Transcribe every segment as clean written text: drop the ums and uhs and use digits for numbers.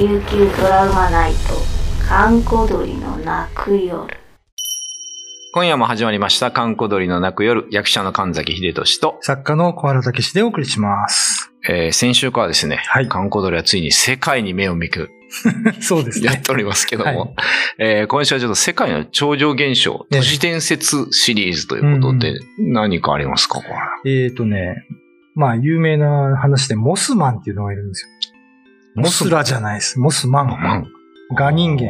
琉球ドラマナイト閑古鳥の泣く夜。今夜も始まりました閑古鳥の泣く夜。役者の神崎秀俊と作家の小原武史でお送りします。先週からですね、閑古鳥はついに世界に目を向くそうですね。やっておりますけども、今週はちょっと世界の超常現象、都市伝説シリーズということで、何かありますか、これ。まあ、有名な話で、モスマンっていうのがいるんですよ。モスラじゃないです。モスマン。ガ人間。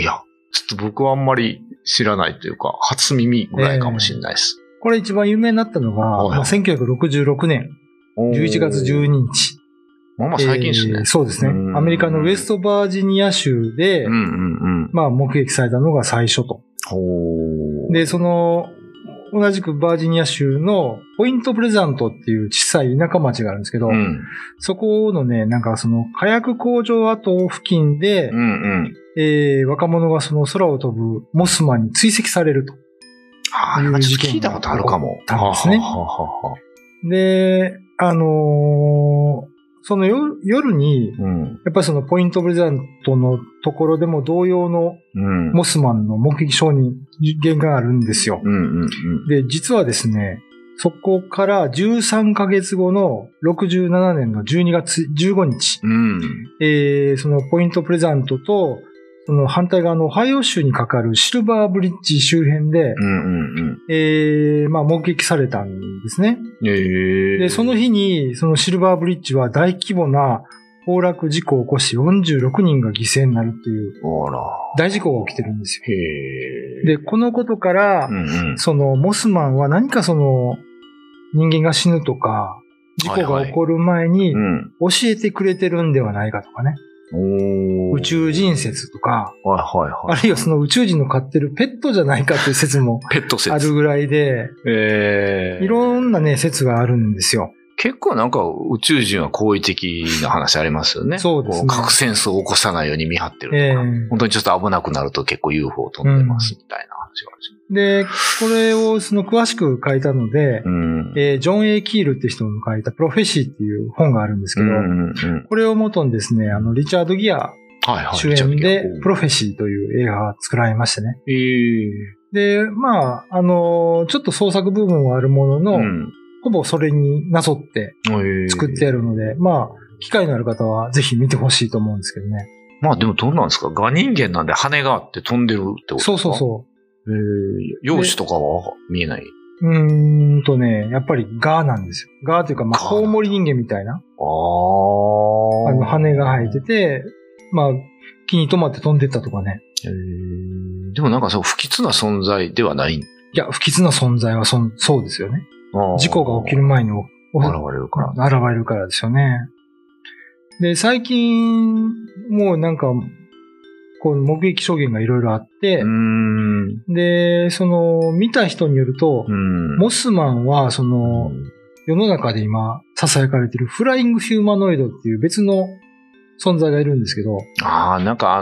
いや、ちょっと僕はあんまり知らないというか、初耳ぐらいかもしれないです。これ一番有名になったのが、1966年11月12日。まあ最近ですね。そうですね。アメリカのウェストバージニア州で、まあ目撃されたのが最初と。で、その、同じくバージニア州のポイントプレザントっていう小さい田舎町があるんですけど、そこのね、なんかその火薬工場跡付近で、若者がその空を飛ぶモスマンに追跡されると。なんかちょっと聞いたことあるかも。ですね。で、その夜に、やっぱりそのポイントプレザントのところでも同様のモスマンの目撃証人現があるんですよ。で、実はですね、そこから13ヶ月後の67年の12月15日、そのポイントプレザントと、その反対側のオハイオ州にかかるシルバーブリッジ周辺で、まあ目撃されたんですね。で、その日に、そのシルバーブリッジは大規模な崩落事故を起こし46人が犠牲になるっていう大事故が起きてるんですよ。で、このことから、そのモスマンは何かその人間が死ぬとか、事故が起こる前に教えてくれてるんではないかとかね。宇宙人説とか、あるいはその宇宙人の飼ってるペットじゃないかという説もあるぐらいで、いろんなね、説があるんですよ。結構なんか宇宙人は好意的な話ありますよね。そうですね。核戦争を起こさないように見張ってるとか、本当にちょっと危なくなると結構 UFO を飛んでますみたいな話があるし。で、これをその詳しく書いたので、ジョン・A・キールって人の書いたプロフェシーっていう本があるんですけど、これを元にですね、リチャード・ギア主演でプロフェシーという映画が作られましてね。で、まあ、ちょっと創作部分はあるものの、ほぼそれになぞって作ってあるので、まあ、機会のある方はぜひ見てほしいと思うんですけどね。まあでもどうなんですか？ガ人間なんで羽があって飛んでるってことですか？そうそうそう。容姿とかは見えない？ね、やっぱりガなんですよ。ガというか、まあ、コウモリ人間みたいな。羽が生えてて、まあ、木に止まって飛んでったとかね。でもなんかそう、不吉な存在ではない？いや、不吉な存在はそうですよね。事故が起きる前に現れるからですよね。で、最近、もうなんか、こう目撃証言がいろいろあって、で、その、見た人によると、モスマンは、その、世の中で今、囁かれているフライングヒューマノイドっていう別の存在がいるんですけど。なんか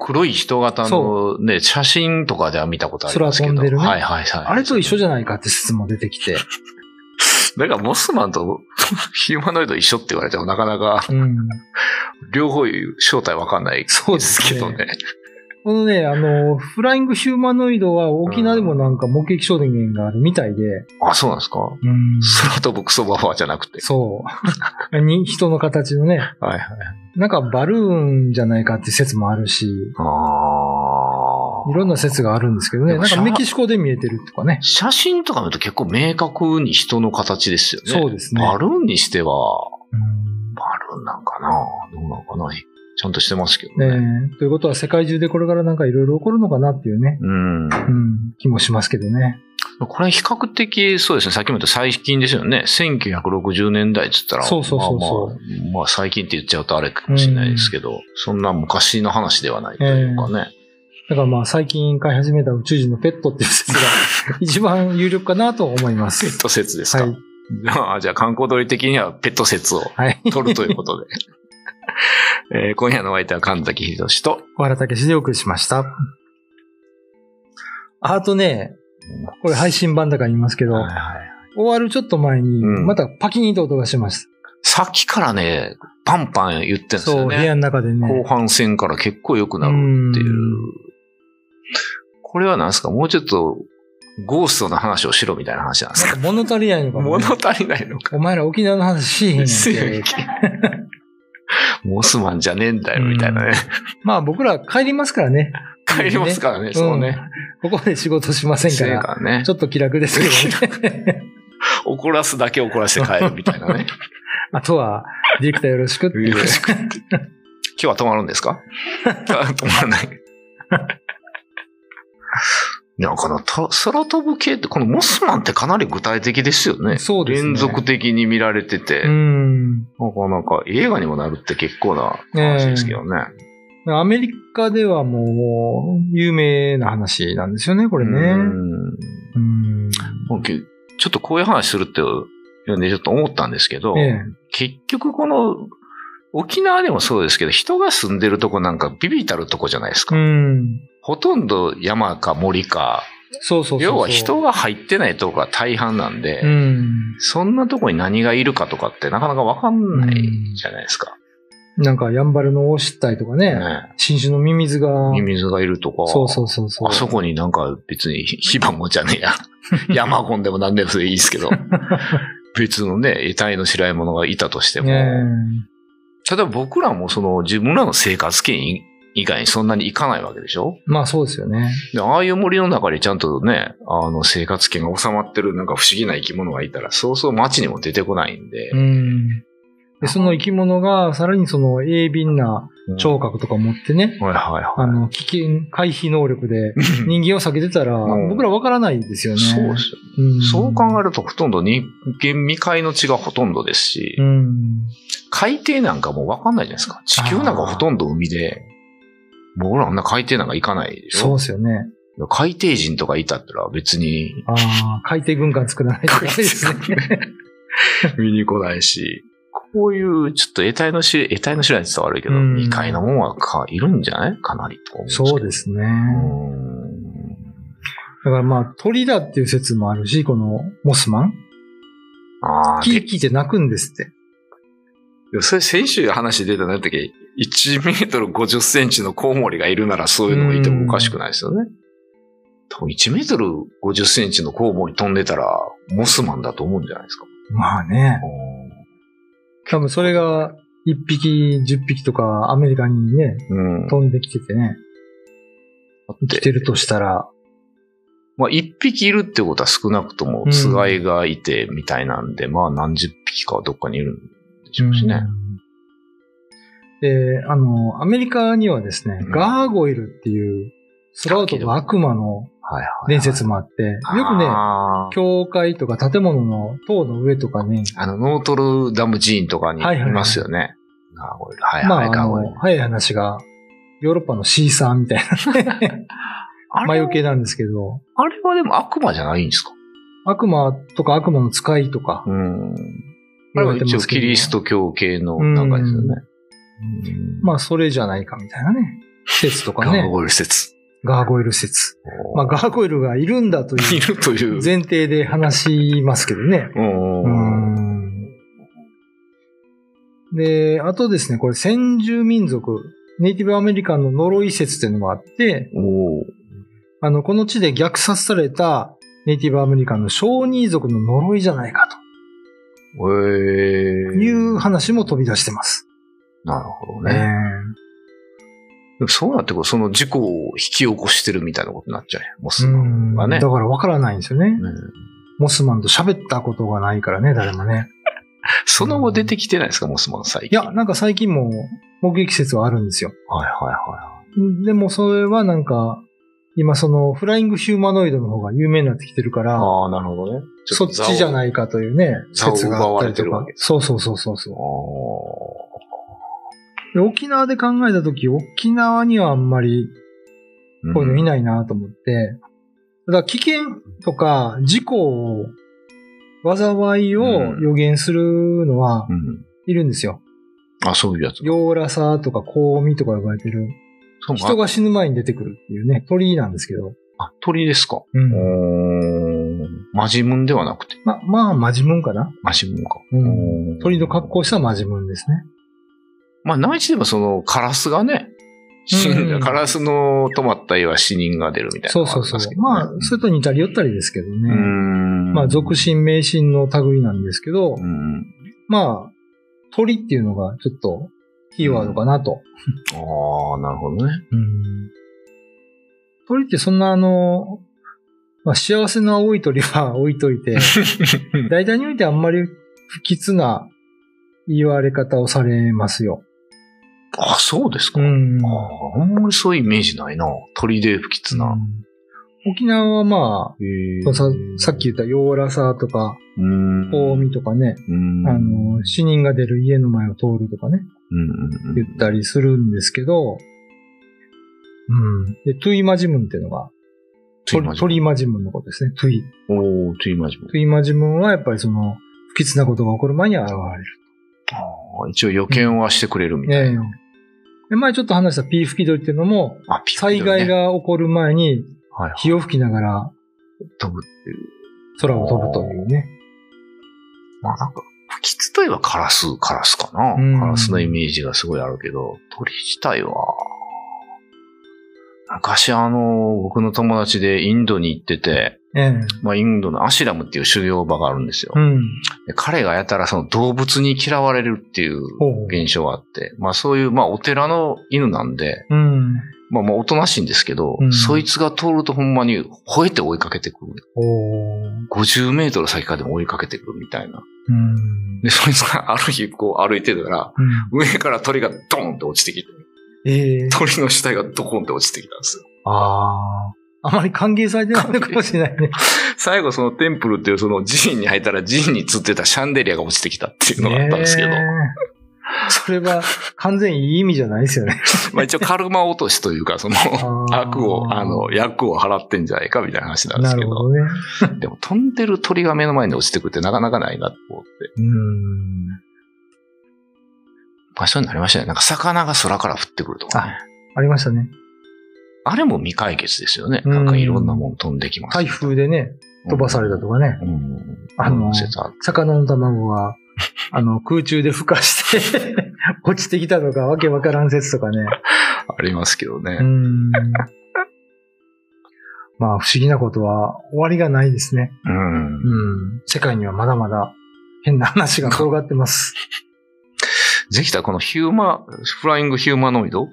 黒い人型のね、写真とかでは見たことありますけど。空飛んでるね。あれと一緒じゃないかって説も出てきて。だからモスマンとヒューマノイド一緒って言われてもなかなか、両方正体わかんないですけどね。このね、フライングヒューマノイドは沖縄でもなんか目撃証言があるみたいで。そうなんですか？空飛ぶクソババアじゃなくて。そう。人の形のね。なんかバルーンじゃないかって説もあるし。いろんな説があるんですけどね。なんかメキシコで見えてるとかね。写真とか見ると結構明確に人の形ですよね。そうですね。バルーンにしては、バルーンなんかな？どうなのかな？ちゃんとしてますけどね。ということは世界中でこれからなんかいろいろ起こるのかなっていうね。気もしますけどね。これ比較的そうですね。さっきも言った最近ですよね。1960年代って言ったら。まあ最近って言っちゃうとあれかもしれないですけど、そんな昔の話ではないというかね。だからまあ最近飼い始めた宇宙人のペットっていう説が一番有力かなと思います。ペット説ですか。じゃあ観光鳥的にはペット説を取るということで。今夜のお相手は神崎秀俊と小原武史でお送りしました。あとね、これ配信版だから言いますけど、終わるちょっと前にまたパキンと音がしました。さっきからね、パンパン言ってんですよね。そう、部屋の中でね。後半戦から結構良くなるっていう。これは何ですか？もうちょっと、ゴーストの話をしろみたいな話なんですか？物足りないのか、ね、物足りないのか。お前ら沖縄の話しへんやんって。モスマンじゃねえんだよ、みたいなね。まあ僕ら帰りますからね。帰りますからね、そうね。ここで仕事しませんから。からね、ちょっと気楽ですけどね。怒らすだけ怒らせて帰るみたいなね。あとは、ディレクターよろしくって。よろしくって。今日は泊まるんですか？泊まらない。なんかの空飛ぶ系って、このモスマンってかなり具体的ですよね。そうですね。連続的に見られてて。なんか映画にもなるって結構な話ですけどね。アメリカではもう有名な話なんですよね、これね。ちょっとこういう話するってちょっと思ったんですけど、結局この沖縄でもそうですけど、人が住んでるとこなんかビビたるとこじゃないですか。ほとんど山か森か、要は人が入ってないとこが大半なんで、そんなとこに何がいるかとかってなかなかわかんないじゃないですか。なんかやんばるの大湿地とかね、新種のミミズが。ミミズがいるとか、あそこになんか別に火箱じゃねえや。山ゴンでも何でもいいですけど、別のね、得体の知らないものがいたとしても、例えば僕らもその自分らの生活圏以外にそんなに行かないわけでしょ？まあそうですよね。で、ああいう森の中にちゃんとね、生活圏が収まってるなんか不思議な生き物がいたら、そうそう街にも出てこないんで。で、その生き物がさらにその鋭敏な聴覚とか持ってね、危険回避能力で人間を避けてたら、僕らわからないですよね。そうですよ、そう考えるとほとんど人間未開の地がほとんどですし、海底なんかもうわかんないじゃないですか。地球なんかほとんど海で、僕らあんな海底なんか行かないでしょ。そうですよね。海底人とかいたったら別に。海底軍艦作らないといけないですね。見に来ないし。こういう、ちょっと得体の知らないって伝わるけど、未開のもんはいるんじゃないかなりと思うんですけど。そうですね。だからまあ、鳥だっていう説もあるし、このモスマン。キーキーって鳴くんですって。それ先週話出たんだったっけ？ 1 メートル50センチのコウモリがいるならそういうのもいてもおかしくないですよね。1メートル50センチのコウモリ飛んでたら、モスマンだと思うんじゃないですか。まあね。多分それが1匹、10匹とかアメリカにね、飛んできててね、生きてるとしたら。まあ1匹いるってことは少なくともつがいがいてみたいなんで、まあ何十匹かどっかにいるんでしょうしね。で、アメリカにはですね、ガーゴイルっていう空を飛ぶ悪魔の伝説もあって、よくね、教会とか建物の塔の上とかね。ノートルダム寺院とかにいますよね。早い話が、ヨーロッパのシーサーみたいなね。魔除けなんですけど。あれはでも悪魔じゃないんですか？悪魔とか悪魔の使いとか。あれは一応キリスト教系のなんかですよね。まあ、それじゃないかみたいなね。施設とかね。ガーゴイル施設。ガーゴイル説。まあ、ガーゴイルがいるんだという前提で話しますけどね。で、あとですね、これ先住民族、ネイティブアメリカンの呪い説というのもあって、この地で虐殺されたネイティブアメリカンの小児族の呪いじゃないかと。いう話も飛び出してます。なるほどね。そうなってくると、その事故を引き起こしてるみたいなことになっちゃうよ、モスマンがね。だから分からないんですよね。モスマンと喋ったことがないからね、誰もね。その後出てきてないですか、モスマン最近。いや、なんか最近も目撃説はあるんですよ。でもそれはなんか、今そのフライングヒューマノイドの方が有名になってきてるから、なるほどね。そっちじゃないかというね、説があったりとか。沖縄で考えたとき、沖縄にはあんまりこういうのいないなと思って、だから危険とか事故を、災いを予言するのはいるんですよ。あ、そういうやつ。ヨーラサとかコウミとか呼ばれてる。人が死ぬ前に出てくるっていうね、鳥なんですけど。あ、鳥ですか。マジムンではなくて。まあ、マジムンかな。マジムンか。うん、鳥の格好したマジムンですね。まあ、内地ではその、カラスがね、カラスの止まった絵は死人が出るみたいな、ね。そうそうそう。まあ、それと似たり寄ったりですけどね。まあ、俗神、迷神の類なんですけど、まあ、鳥っていうのがちょっとキーワードかなと。ああ、なるほどね。鳥ってそんなまあ、幸せな青い鳥は置いといて、大体においてあんまり不吉な言われ方をされますよ。あ、そうですか。あんまりそういうイメージないな。鳥で不吉な。沖縄はまあ、さっき言ったヨーラサとか、大海とかね、死人が出る家の前を通るとかね、言ったりするんですけど、でトゥイマジムンっていうのが、鳥マジムンのことですね。トゥイ。おー、トゥイマジムン。トゥイマジムンはやっぱりその、不吉なことが起こる前に現れる。あ、一応予見はしてくれるみたいな。で、前ちょっと話したピー吹き鳥っていうのも、災害が起こる前に、火を吹きながら飛ぶっていう、空を飛ぶというね。まあなんか、不吉といえばカラスかな。カラスのイメージがすごいあるけど、鳥自体は、昔僕の友達でインドに行ってて、まあ、インドのアシュラムっていう修行場があるんですよ。で彼がやたらその動物に嫌われるっていう現象があって、まあそういう、まあお寺の犬なんで、まあもうおとなしいんですけど、そいつが通るとほんまに吠えて追いかけてくる。50メートル先からでも追いかけてくるみたいな。で、そいつがある日こう歩いてたら、上から鳥がドンって落ちてきて、鳥の死体がドコンって落ちてきたんですよ。あまり歓迎されてないのかもしれないね。最後そのテンプルっていうその寺院に入ったら寺院に吊ってたシャンデリアが落ちてきたっていうのがあったんですけど。それは完全にいい意味じゃないですよね。まあ一応カルマ落としというか、その悪を、役を払ってんじゃないかみたいな話なんですけど。なるほどね。でも飛んでる鳥が目の前に落ちてくるってなかなかないなと思って。まあ、そうになりましたね。なんか魚が空から降ってくるとかね。ありましたね。あれも未解決ですよね。なんかいろんなもん飛んできます。台風でね、飛ばされたとかね。魚の卵が、空中で孵化して、落ちてきたのがわけわからん説とかね。ありますけどね。まあ、不思議なことは終わりがないですね。世界にはまだまだ変な話が転がってます。ぜひとこのフライングヒューマノイド、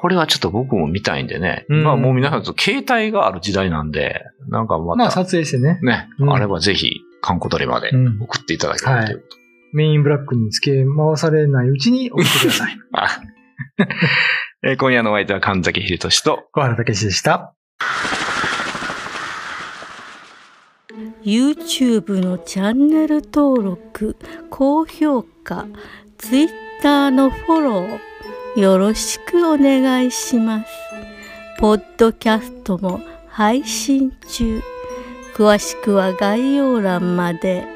これはちょっと僕も見たいんでね。まあもう皆さん、携帯がある時代なんで、なんかまた。まあ撮影してね。ね。あればぜひ、カンコトレまで送っていただければということ。メインブラックにつけ回されないうちに送ってください。今夜のお相手は神崎秀俊と小原武史でした。YouTube のチャンネル登録、高評価、Twitter のフォローよろしくお願いします。ポッドキャストも配信中。詳しくは概要欄まで。